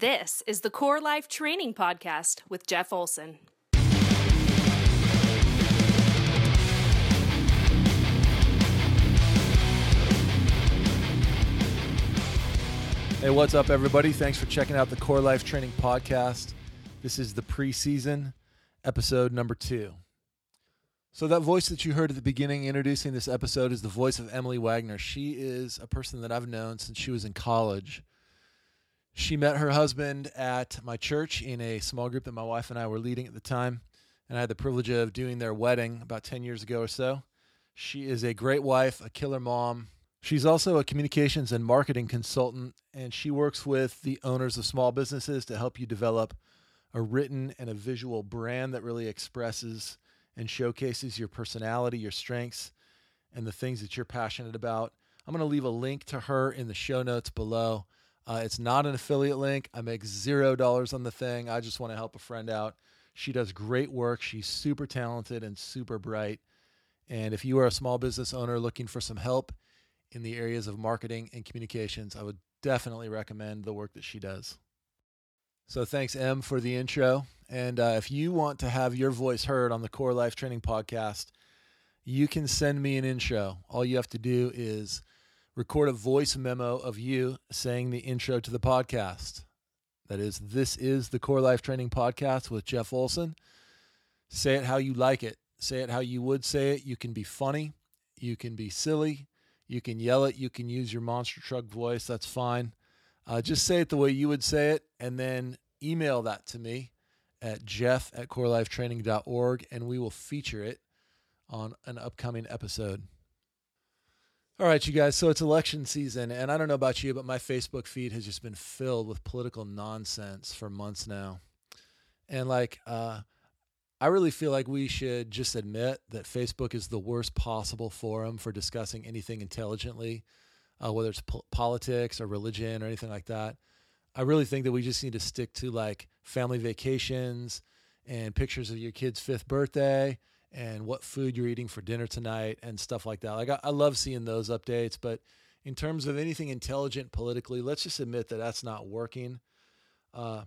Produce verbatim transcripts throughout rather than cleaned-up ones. This is the Core Life Training Podcast with Jeff Olson. Hey, what's up, everybody? Thanks for checking out the Core Life Training Podcast. This is the preseason episode number two. So that voice that you heard at the beginning introducing this episode is the voice of Emily Wagner. She is a person that I've known since she was in college. She met her husband at my church in a small group that my wife and I were leading at the time, and I had the privilege of doing their wedding about ten years ago or so. She is a great wife, a killer mom. She's also a communications and marketing consultant, and she works with the owners of small businesses to help you develop a written and a visual brand that really expresses and showcases your personality, your strengths, and the things that you're passionate about. I'm going to leave a link to her in the show notes below. Uh, it's not an affiliate link. I make zero dollars on the thing. I just want to help a friend out. She does great work. She's super talented and super bright. And if you are a small business owner looking for some help in the areas of marketing and communications, I would definitely recommend the work that she does. So thanks, Em, for the intro. And uh, if you want to have your voice heard on the Core Life Training Podcast, you can send me an intro. All you have to do is record a voice memo of you saying the intro to the podcast. That is, this is the Core Life Training Podcast with Jeff Olson. Say it how you like it. Say it how you would say it. You can be funny. You can be silly. You can yell it. You can use your monster truck voice. That's fine. Uh, just say it the way you would say it, and then email that to me at jeff at corelifetraining.org, and we will feature it on an upcoming episode. All right, you guys, so it's election season, and I don't know about you, but my Facebook feed has just been filled with political nonsense for months now. And, like, uh, I really feel like we should just admit that Facebook is the worst possible forum for discussing anything intelligently, uh, whether it's po- politics or religion or anything like that. I really think that we just need to stick to, like, family vacations and pictures of your kid's fifth birthday and what food you're eating for dinner tonight and stuff like that. Like, I, I love seeing those updates, but in terms of anything intelligent politically, let's just admit that that's not working. Uh,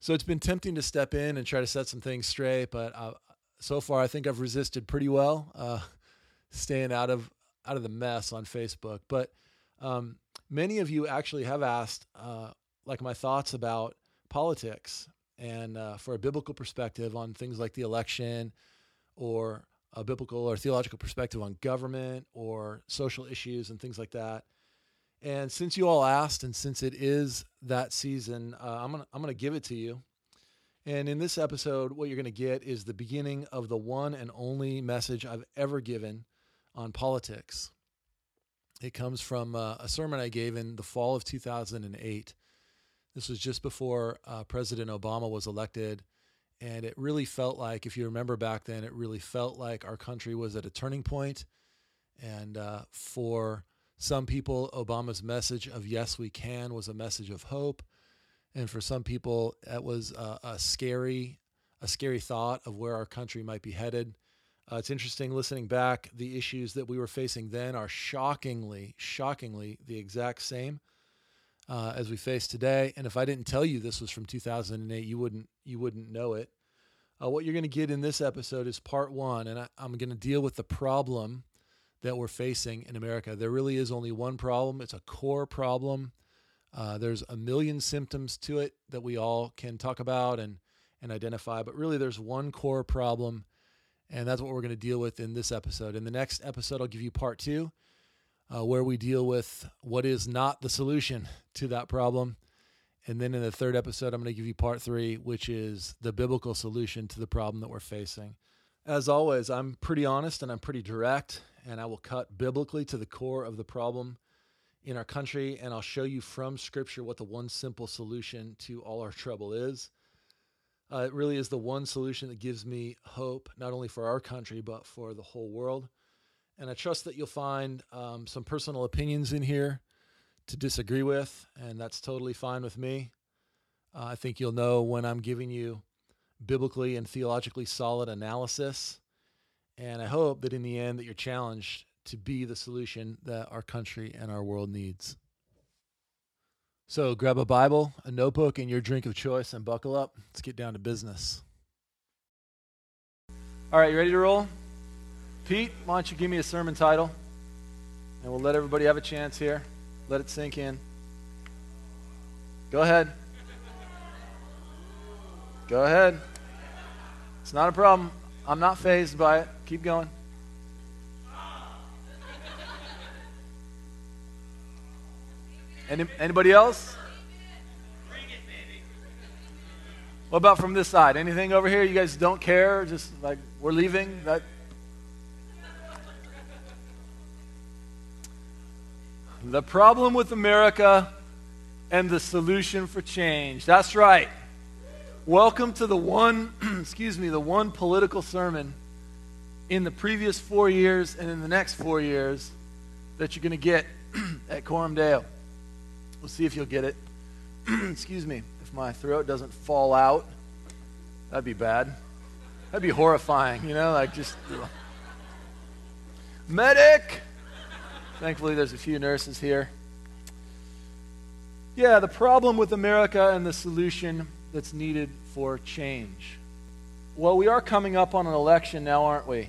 so it's been tempting to step in and try to set some things straight, but I, so far I think I've resisted pretty well, uh, staying out of out of the mess on Facebook. But um, many of you actually have asked, uh, like, my thoughts about politics and uh, for a biblical perspective on things like the election, or a biblical or theological perspective on government or social issues and things like that. And since you all asked, and since it is that season, uh, I'm gonna I'm gonna give it to you. And in this episode, what you're gonna get is the beginning of the one and only message I've ever given on politics. It comes from uh, a sermon I gave in the fall of two thousand eight. This was just before uh, President Obama was elected. And it really felt like, if you remember back then, it really felt like our country was at a turning point. And uh, for some people, Obama's message of yes, we can was a message of hope. And for some people, it was uh, a scary, a scary thought of where our country might be headed. Uh, it's interesting listening back. The issues that we were facing then are shockingly, shockingly the exact same Uh, as we face today. And if I didn't tell you this was from two thousand eight, you wouldn't you wouldn't know it. Uh, what you're going to get in this episode is part one, and I, I'm going to deal with the problem that we're facing in America. There really is only one problem. It's a core problem. Uh, there's a million symptoms to it that we all can talk about and, and identify, but really there's one core problem, and that's what we're going to deal with in this episode. In the next episode, I'll give you part two, Uh, where we deal with what is not the solution to that problem. And then in the third episode, I'm going to give you part three, which is the biblical solution to the problem that we're facing. As always, I'm pretty honest and I'm pretty direct, and I will cut biblically to the core of the problem in our country, and I'll show you from Scripture what the one simple solution to all our trouble is. Uh, it really is the one solution that gives me hope, not only for our country, but for the whole world. And I trust that you'll find um, some personal opinions in here to disagree with, and that's totally fine with me. Uh, I think you'll know when I'm giving you biblically and theologically solid analysis, and I hope that in the end that you're challenged to be the solution that our country and our world needs. So grab a Bible, a notebook, and your drink of choice, and buckle up. Let's get down to business. All right, you ready to roll? Pete, why don't you give me a sermon title, and we'll let everybody have a chance here. Let it sink in. Go ahead. Go ahead. It's not a problem. I'm not fazed by it. Keep going. Any, anybody else? Bring it, baby. What about from this side? Anything over here? You guys don't care? Just like, we're leaving? That... The problem with America and the solution for change. That's right. Welcome to the one, excuse me, the one political sermon in the previous four years and in the next four years that you're going to get at Coram Deo. We'll see if you'll get it. Excuse me. If my throat doesn't fall out, that'd be bad. That'd be horrifying, you know, like just... Ugh. Medic! Thankfully, there's a few nurses here. Yeah, the problem with America and the solution that's needed for change. Well, we are coming up on an election now, aren't we?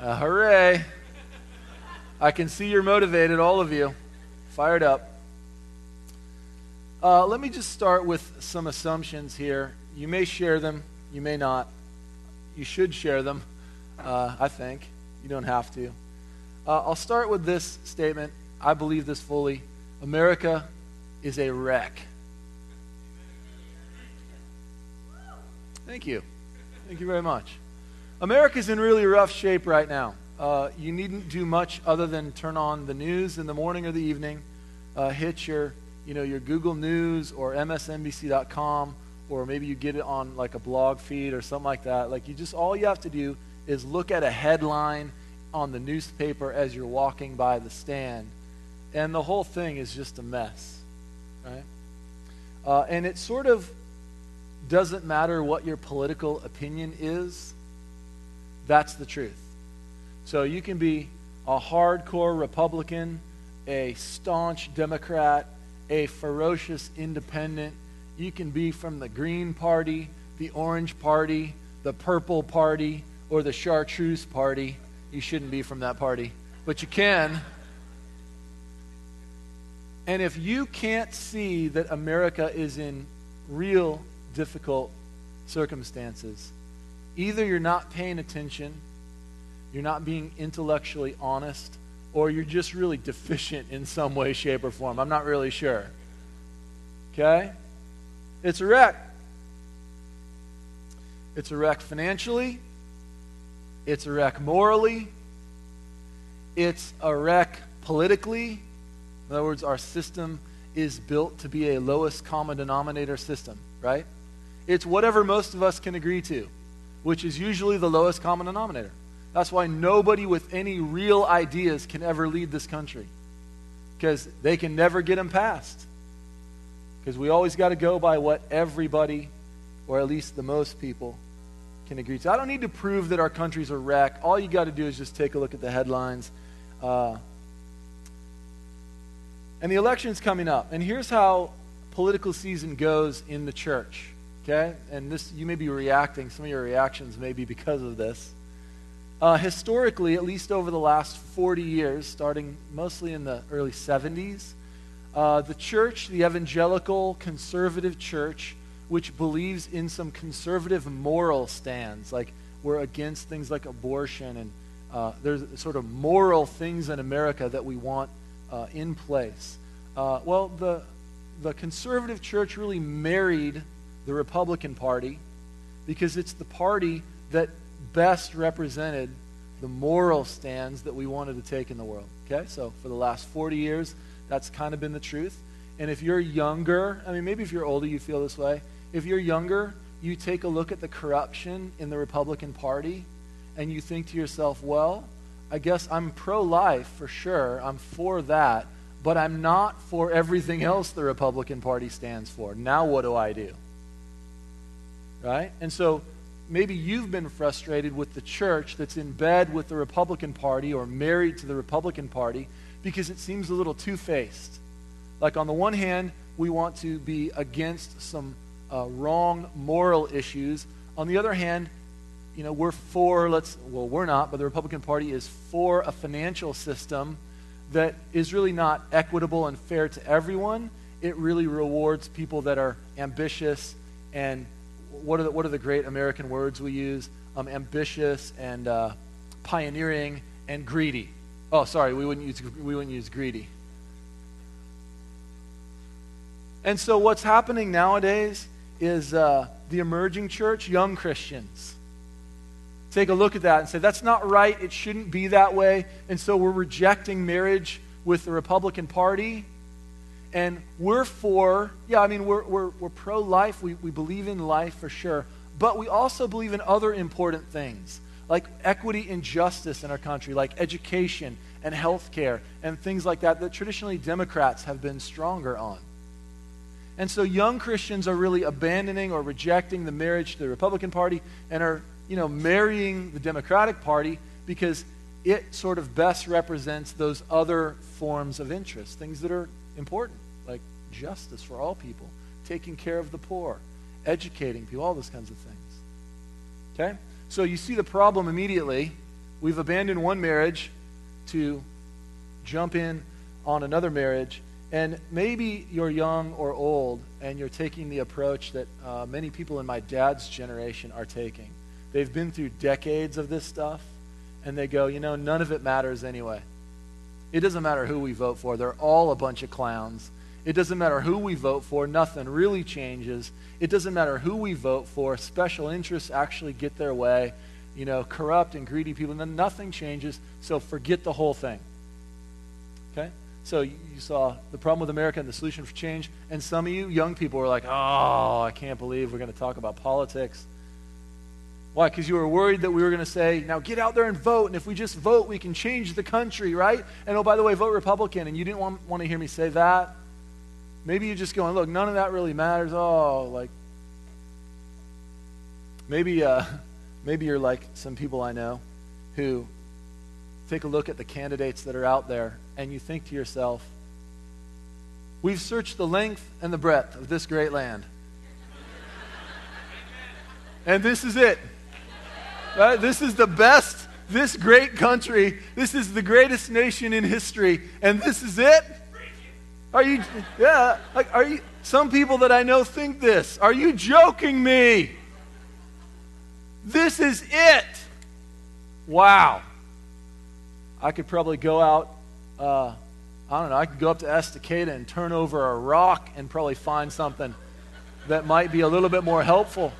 Uh, hooray! I can see you're motivated, all of you. Fired up. Uh, let me just start with some assumptions here. You may share them. You may not. You should share them, uh, I think. You don't have to. Uh, I'll start with this statement. I believe this fully. America is a wreck. Thank you. Thank you very much. America's in really rough shape right now. Uh, you needn't do much other than turn on the news in the morning or the evening, uh, hit your, you know, your Google News or M S N B C dot com, or maybe you get it on like a blog feed or something like that. Like you just, all you have to do is look at a headline on the newspaper as you're walking by the stand, and the whole thing is just a mess, right? Uh, and it sort of doesn't matter what your political opinion is. That's the truth. So you can be a hardcore Republican, a staunch Democrat, a ferocious independent. You can be from the Green Party, the Orange Party, the Purple Party, or the Chartreuse Party. You shouldn't be from that party, but you can. And if you can't see that America is in real difficult circumstances, either you're not paying attention, you're not being intellectually honest, or you're just really deficient in some way, shape, or form. I'm not really sure. Okay? It's a wreck. It's a wreck financially. It's a wreck morally. It's a wreck politically. In other words, our system is built to be a lowest common denominator system, right? It's whatever most of us can agree to, which is usually the lowest common denominator. That's why nobody with any real ideas can ever lead this country, because they can never get them passed, because we always got to go by what everybody, or at least the most people, can agree to. I don't need to prove that our country's a wreck. All you got to do is just take a look at the headlines. Uh, and the election's coming up, and here's how political season goes in the church, okay? And this, you may be reacting. Some of your reactions may be because of this. Uh, historically, at least over the last forty years, starting mostly in the early seventies, uh, the church, the evangelical conservative church, which believes in some conservative moral stands, like we're against things like abortion, and uh, there's sort of moral things in America that we want uh, in place. Uh, well, the, the conservative church really married the Republican Party, because it's the party that best represented the moral stands that we wanted to take in the world. Okay, so for the last forty years, that's kind of been the truth. And if you're younger, I mean, maybe if you're older, you feel this way. If you're younger, you take a look at the corruption in the Republican Party, and you think to yourself, well, I guess I'm pro-life for sure. I'm for that, but I'm not for everything else the Republican Party stands for. Now what do I do? Right? And so maybe you've been frustrated with the church that's in bed with the Republican Party or married to the Republican Party because it seems a little two-faced. Like, on the one hand, we want to be against some uh, wrong moral issues. On the other hand, you know, we're for, let's, well, we're not, but the Republican Party is for a financial system that is really not equitable and fair to everyone. It really rewards people that are ambitious and, what are the, what are the great American words we use? Um, ambitious and uh, pioneering and greedy. Oh, sorry, we wouldn't use, we wouldn't use greedy. And so what's happening nowadays is uh, the emerging church, young Christians, take a look at that and say, that's not right, it shouldn't be that way. And so we're rejecting marriage with the Republican Party. And we're for, yeah, I mean, we're, we're, we're pro-life, we, we believe in life for sure, but we also believe in other important things, like equity and justice in our country, like education and healthcare and things like that, that traditionally Democrats have been stronger on. And so young Christians are really abandoning or rejecting the marriage to the Republican Party and are, you know, marrying the Democratic Party because it sort of best represents those other forms of interest, things that are important, like justice for all people, taking care of the poor, educating people, all those kinds of things. Okay? So you see the problem immediately. We've abandoned one marriage to jump in on another marriage, and maybe you're young or old, and you're taking the approach that uh, many people in my dad's generation are taking. They've been through decades of this stuff, and they go, you know, none of it matters anyway. It doesn't matter who we vote for. They're all a bunch of clowns. It doesn't matter who we vote for. Nothing really changes. It doesn't matter who we vote for. Special interests actually get their way. You know, corrupt and greedy people, and then nothing changes, so forget the whole thing. Okay? So you saw the problem with America and the solution for change, and some of you young people were like, oh, I can't believe we're going to talk about politics. Why? Because you were worried that we were going to say, now get out there and vote, and if we just vote, we can change the country, right? And oh, by the way, vote Republican, and you didn't want, want to hear me say that. Maybe you're just going, look, none of that really matters. Oh, like, maybe, uh, maybe you're like some people I know who take a look at the candidates that are out there, and you think to yourself, we've searched the length and the breadth of this great land, and this is it. Right? This is the best, this great country, this is the greatest nation in history, and this is it? Are you, yeah, like, are you, some people that I know think this. Are you joking me? This is it. Wow. I could probably go out, uh, I don't know, I could go up to Estacada and turn over a rock and probably find something that might be a little bit more helpful.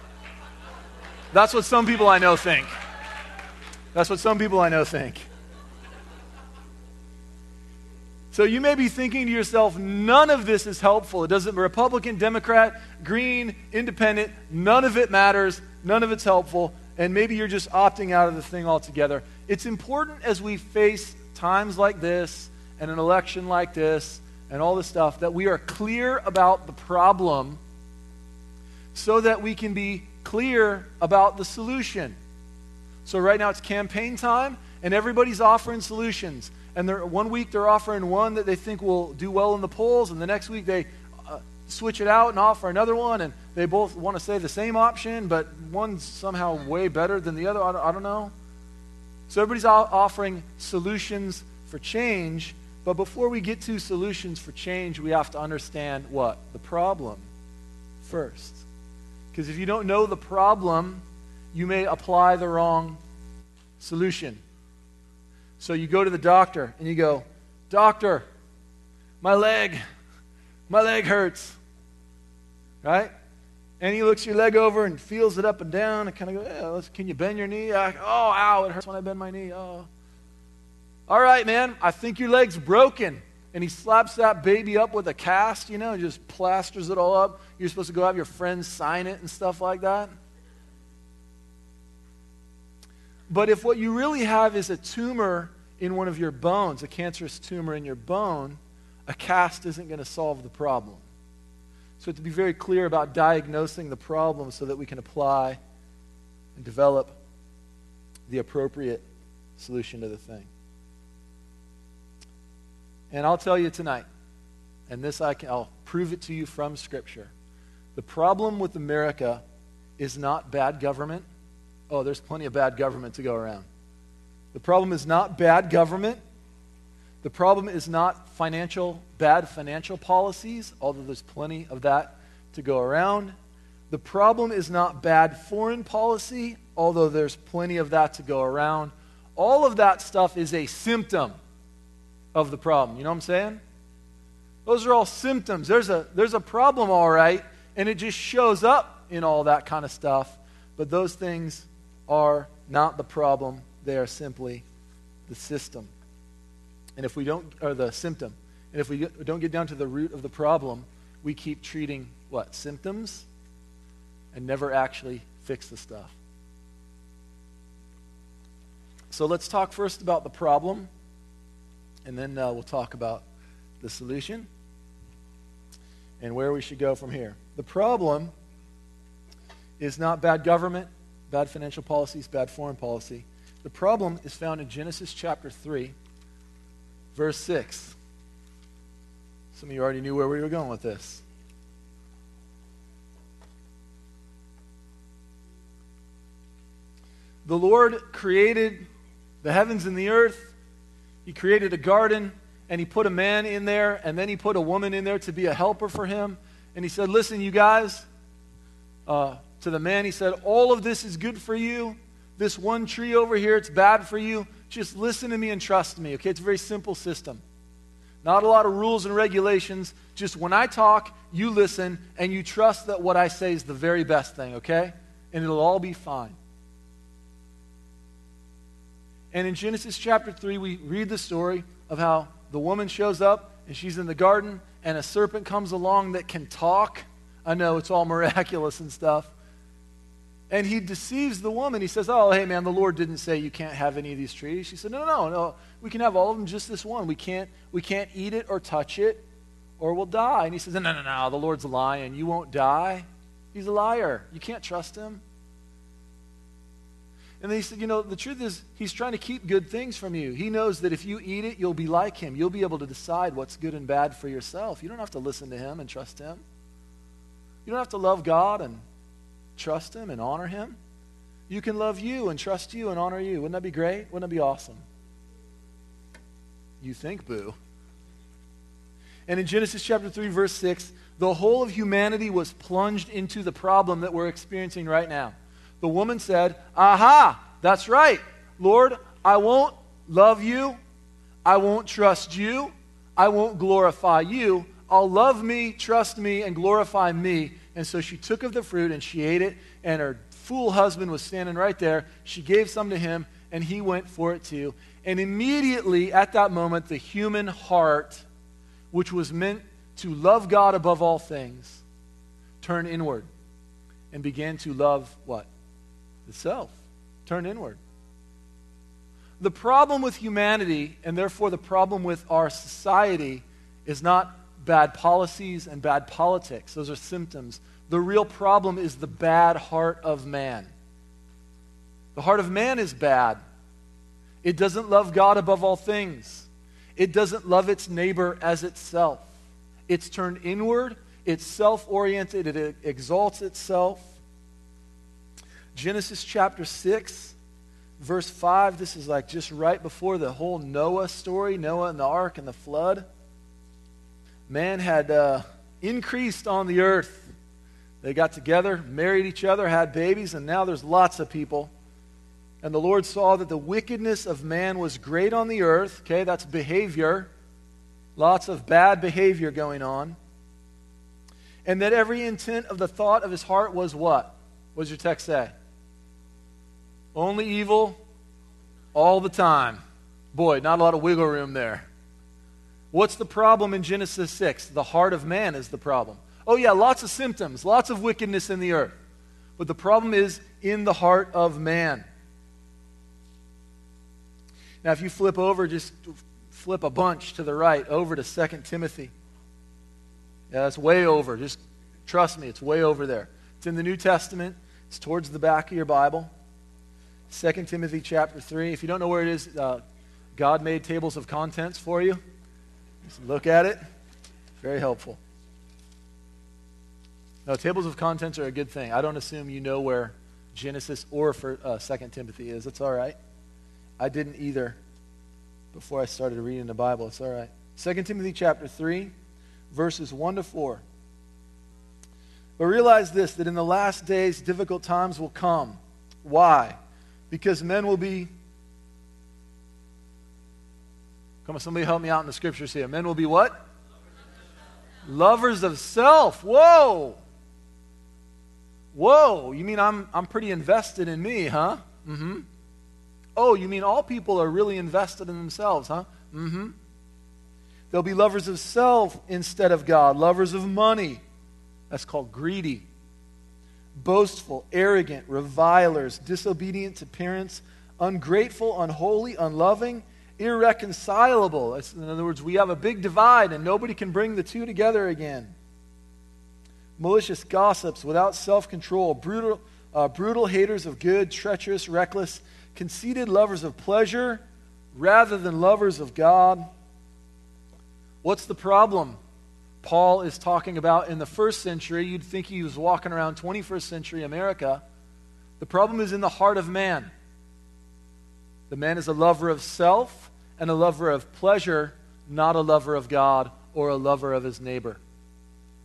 That's what some people I know think. That's what some people I know think. So you may be thinking to yourself, none of this is helpful. It doesn't, Republican, Democrat, Green, Independent, none of it matters, none of it's helpful, and maybe you're just opting out of the thing altogether. It's important as we face times like this and an election like this and all this stuff that we are clear about the problem so that we can be clear about the solution. So right now it's campaign time, and everybody's offering solutions. And they're, one week they're offering one that they think will do well in the polls, and the next week they uh, switch it out and offer another one, and they both want to say the same option, but one's somehow way better than the other. I don't, I don't know. So everybody's offering solutions for change, but before we get to solutions for change, we have to understand what? The problem first. Because if you don't know the problem, you may apply the wrong solution. So you go to the doctor and you go, doctor, my leg, my leg hurts, right? And he looks your leg over and feels it up and down and kind of goes, hey, can you bend your knee? I, oh, ow, it hurts when I bend my knee. Oh, all right, man, I think your leg's broken. And he slaps that baby up with a cast, you know, and just plasters it all up. You're supposed to go have your friends sign it and stuff like that. But if what you really have is a tumor in one of your bones, a cancerous tumor in your bone, a cast isn't going to solve the problem. So we have to be very clear about diagnosing the problem so that we can apply and develop the appropriate solution to the thing. And I'll tell you tonight, and this I can, I'll prove it to you from Scripture. The problem with America is not bad government. Oh, there's plenty of bad government to go around. The problem is not bad government. The problem is not financial, bad financial policies, although there's plenty of that to go around. The problem is not bad foreign policy, although there's plenty of that to go around. All of that stuff is a symptom of the problem. You know what I'm saying? Those are all symptoms. There's a, there's a problem, all right, and it just shows up in all that kind of stuff. But those things are not the problem. They are simply the system. And if we don't, or the symptom, and if we don't get down to the root of the problem, we keep treating what? Symptoms, and never actually fix the stuff. So let's talk first about the problem, and then uh, we'll talk about the solution and where we should go from here. The problem is not bad government, bad financial policies, bad foreign policy. The problem is found in Genesis chapter three, verse six. Some of you already knew where we were going with this. The Lord created the heavens and the earth. He created a garden, and he put a man in there, and then he put a woman in there to be a helper for him. And he said, listen, you guys, uh, to the man, he said, all of this is good for you. This one tree over here, it's bad for you. Just listen to me and trust me, okay? It's a very simple system. Not a lot of rules and regulations. Just when I talk, you listen, and you trust that what I say is the very best thing, okay? And it'll all be fine. And in Genesis chapter three, we read the story of how the woman shows up, and she's in the garden, and a serpent comes along that can talk. I know, it's all miraculous and stuff. And he deceives the woman. He says, oh, hey, man, the Lord didn't say you can't have any of these trees. She said, no, no, no, we can have all of them, just this one. We can't, we can't eat it or touch it, or we'll die. And he says, no, no, no, the Lord's lying. You won't die. He's a liar. You can't trust him. And then he said, you know, the truth is he's trying to keep good things from you. He knows that if you eat it, you'll be like him. You'll be able to decide what's good and bad for yourself. You don't have to listen to him and trust him. You don't have to love God and trust him and honor him. You can love you and trust you and honor you. Wouldn't that be great? Wouldn't that be awesome? You think, boo. And in Genesis chapter three, verse six, the whole of humanity was plunged into the problem that we're experiencing right now. The woman said, aha, that's right. Lord, I won't love you. I won't trust you. I won't glorify you. I'll love me, trust me, and glorify me. And so she took of the fruit and she ate it, and her fool husband was standing right there. She gave some to him, and he went for it too. And immediately at that moment, the human heart, which was meant to love God above all things, turned inward and began to love what? Itself, turn inward. The problem with humanity, and therefore the problem with our society, is not bad policies and bad politics. Those are symptoms. The real problem is the bad heart of man. The heart of man is bad. It doesn't love God above all things. It doesn't love its neighbor as itself. It's turned inward. It's self-oriented. It exalts itself. Genesis chapter six, verse five, this is like just right before the whole Noah story, Noah and the ark and the flood. Man had uh, increased on the earth. They got together, married each other, had babies, and now there's lots of people. And the Lord saw that the wickedness of man was great on the earth. Okay, that's behavior. Lots of bad behavior going on. And that every intent of the thought of his heart was what? What does your text say? Only evil all the time. Boy, not a lot of wiggle room there. What's the problem in Genesis six? The heart of man is the problem. Oh yeah, lots of symptoms, lots of wickedness in the earth. But the problem is in the heart of man. Now if you flip over, just flip a bunch to the right, over to Second Timothy. Yeah, that's way over. Just trust me, it's way over there. It's in the New Testament. It's towards the back of your Bible. Second Timothy chapter three. If you don't know where it is, uh, God made tables of contents for you. Just look at it. Very helpful. Now, tables of contents are a good thing. I don't assume you know where Genesis or for, uh, Second Timothy is. It's all right. I didn't either before I started reading the Bible. It's all right. Second Timothy chapter three, verses one to four. But realize this, that in the last days, difficult times will come. Why? Because men will be... Come on, somebody help me out in the scriptures here. Men will be what? Lovers of self. Whoa! Whoa, you mean I'm I'm pretty invested in me, huh? Mm-hmm. Oh, you mean all people are really invested in themselves, huh? Mm-hmm. They'll be lovers of self instead of God, lovers of money. That's called greedy. Boastful, arrogant, revilers, disobedient to parents, ungrateful, unholy, unloving, irreconcilable. That's, in other words, we have a big divide and nobody can bring the two together again. Malicious gossips, without self-control, brutal, uh, brutal haters of good, treacherous, reckless, conceited, lovers of pleasure rather than lovers of God. What's the problem Paul is talking about in the first century? You'd think he was walking around twenty-first century America. The problem is in the heart of man. The man is a lover of self and a lover of pleasure, not a lover of God or a lover of his neighbor.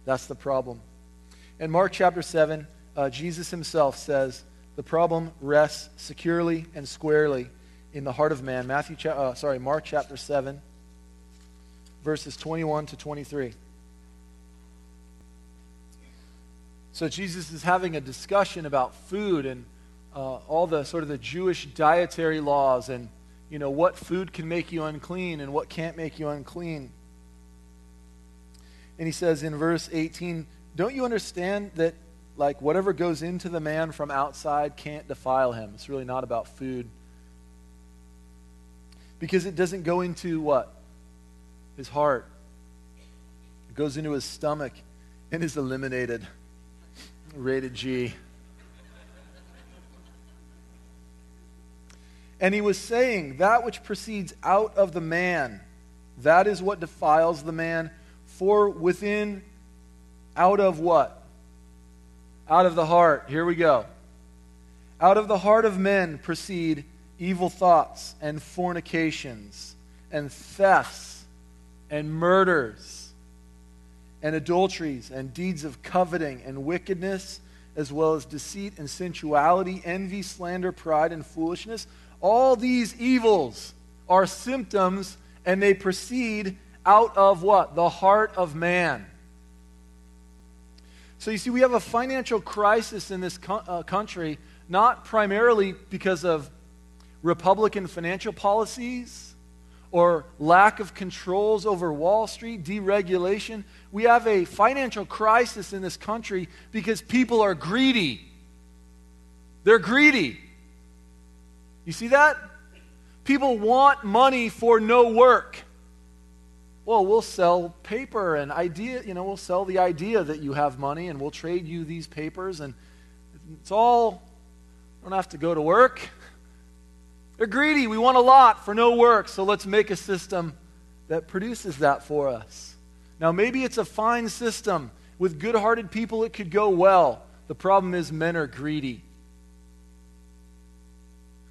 That's the problem. In Mark chapter seven, uh, Jesus himself says, the problem rests securely and squarely in the heart of man. Matthew, cha- uh, sorry, Mark chapter seven, verses twenty-one to twenty-three. So Jesus is having a discussion about food and uh, all the sort of the Jewish dietary laws and, you know, what food can make you unclean and what can't make you unclean. And he says in verse eighteen, don't you understand that, like, whatever goes into the man from outside can't defile him? It's really not about food. Because it doesn't go into what? His heart. It goes into his stomach and is eliminated. Rated G. And he was saying, that which proceeds out of the man, that is what defiles the man. For within, out of what? Out of the heart. Here we go. Out of the heart of men proceed evil thoughts and fornications and thefts and murders and adulteries and deeds of coveting and wickedness, as well as deceit and sensuality, envy, slander, pride, and foolishness. All these evils are symptoms, and they proceed out of what? The heart of man. So you see, we have a financial crisis in this co- uh, country, not primarily because of Republican financial policies or lack of controls over Wall Street, deregulation. We have a financial crisis in this country because people are greedy. They're greedy. You see that? People want money for no work. Well, we'll sell paper and idea, you know, we'll sell the idea that you have money and we'll trade you these papers, and it's all, I don't have to go to work. They're greedy. We want a lot for no work, so let's make a system that produces that for us. Now, maybe it's a fine system. With good-hearted people, it could go well. The problem is men are greedy.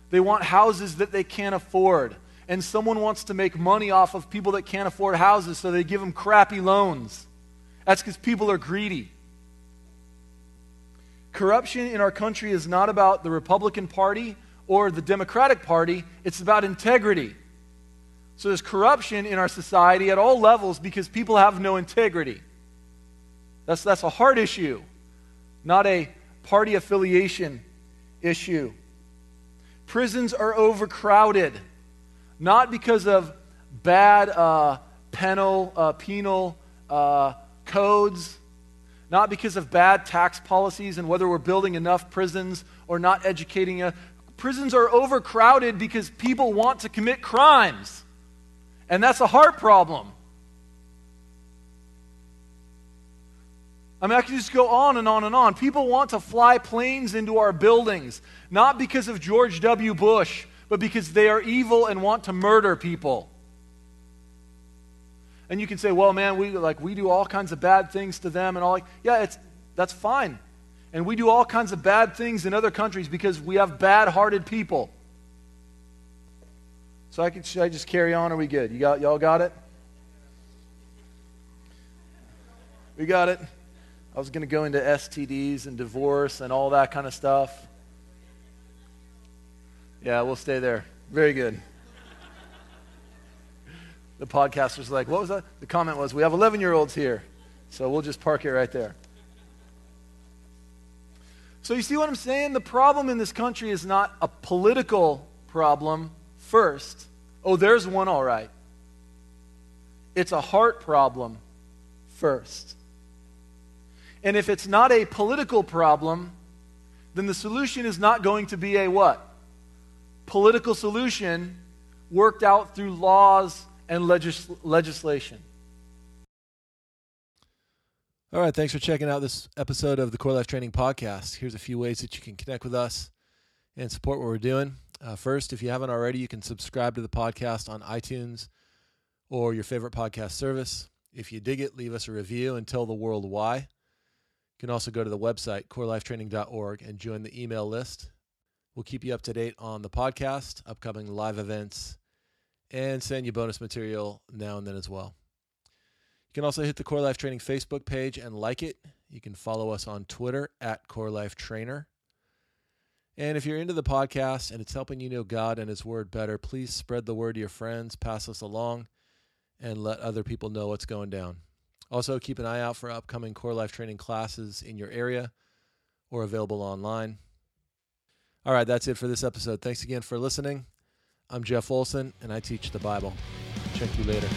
They want houses that they can't afford. And someone wants to make money off of people that can't afford houses, so they give them crappy loans. That's because people are greedy. Corruption in our country is not about the Republican Party or the Democratic Party. It's about integrity. So there's corruption in our society at all levels because people have no integrity. That's, that's a heart issue, not a party affiliation issue. Prisons are overcrowded. Not because of bad uh, penal, uh, penal uh, codes, not because of bad tax policies and whether we're building enough prisons or not educating. A, prisons are overcrowded because people want to commit crimes. And that's a heart problem. I mean, I can just go on and on and on. People want to fly planes into our buildings, not because of George W. Bush, but because they are evil and want to murder people. And you can say, well, man, we like we do all kinds of bad things to them and all. Like, yeah, it's that's fine. And we do all kinds of bad things in other countries because we have bad-hearted people. So I could, should I just carry on? Are we good? You got, y'all got it? We got it. I was going to go into S T Ds and divorce and all that kind of stuff. Yeah, we'll stay there. Very good. The podcast was like, what was that? The comment was, we have eleven-year-olds here, so we'll just park it right there. So you see what I'm saying? The problem in this country is not a political problem first. Oh, there's one all right. It's a heart problem first. And if it's not a political problem, then the solution is not going to be a what? Political solution worked out through laws and legisl- legislation. All right, thanks for checking out this episode of the Core Life Training Podcast. Here's a few ways that you can connect with us and support what we're doing. Uh, first, if you haven't already, you can subscribe to the podcast on iTunes or your favorite podcast service. If you dig it, leave us a review and tell the world why. You can also go to the website, core life training dot org, and join the email list. We'll keep you up to date on the podcast, upcoming live events, and send you bonus material now and then as well. You can also hit the Core Life Training Facebook page and like it. You can follow us on Twitter at Core Life Trainer. And if you're into the podcast and it's helping you know God and His Word better, please spread the word to your friends, pass us along, and let other people know what's going down. Also, keep an eye out for upcoming Core Life Training classes in your area or available online. All right, that's it for this episode. Thanks again for listening. I'm Jeff Olson, and I teach the Bible. Check you later.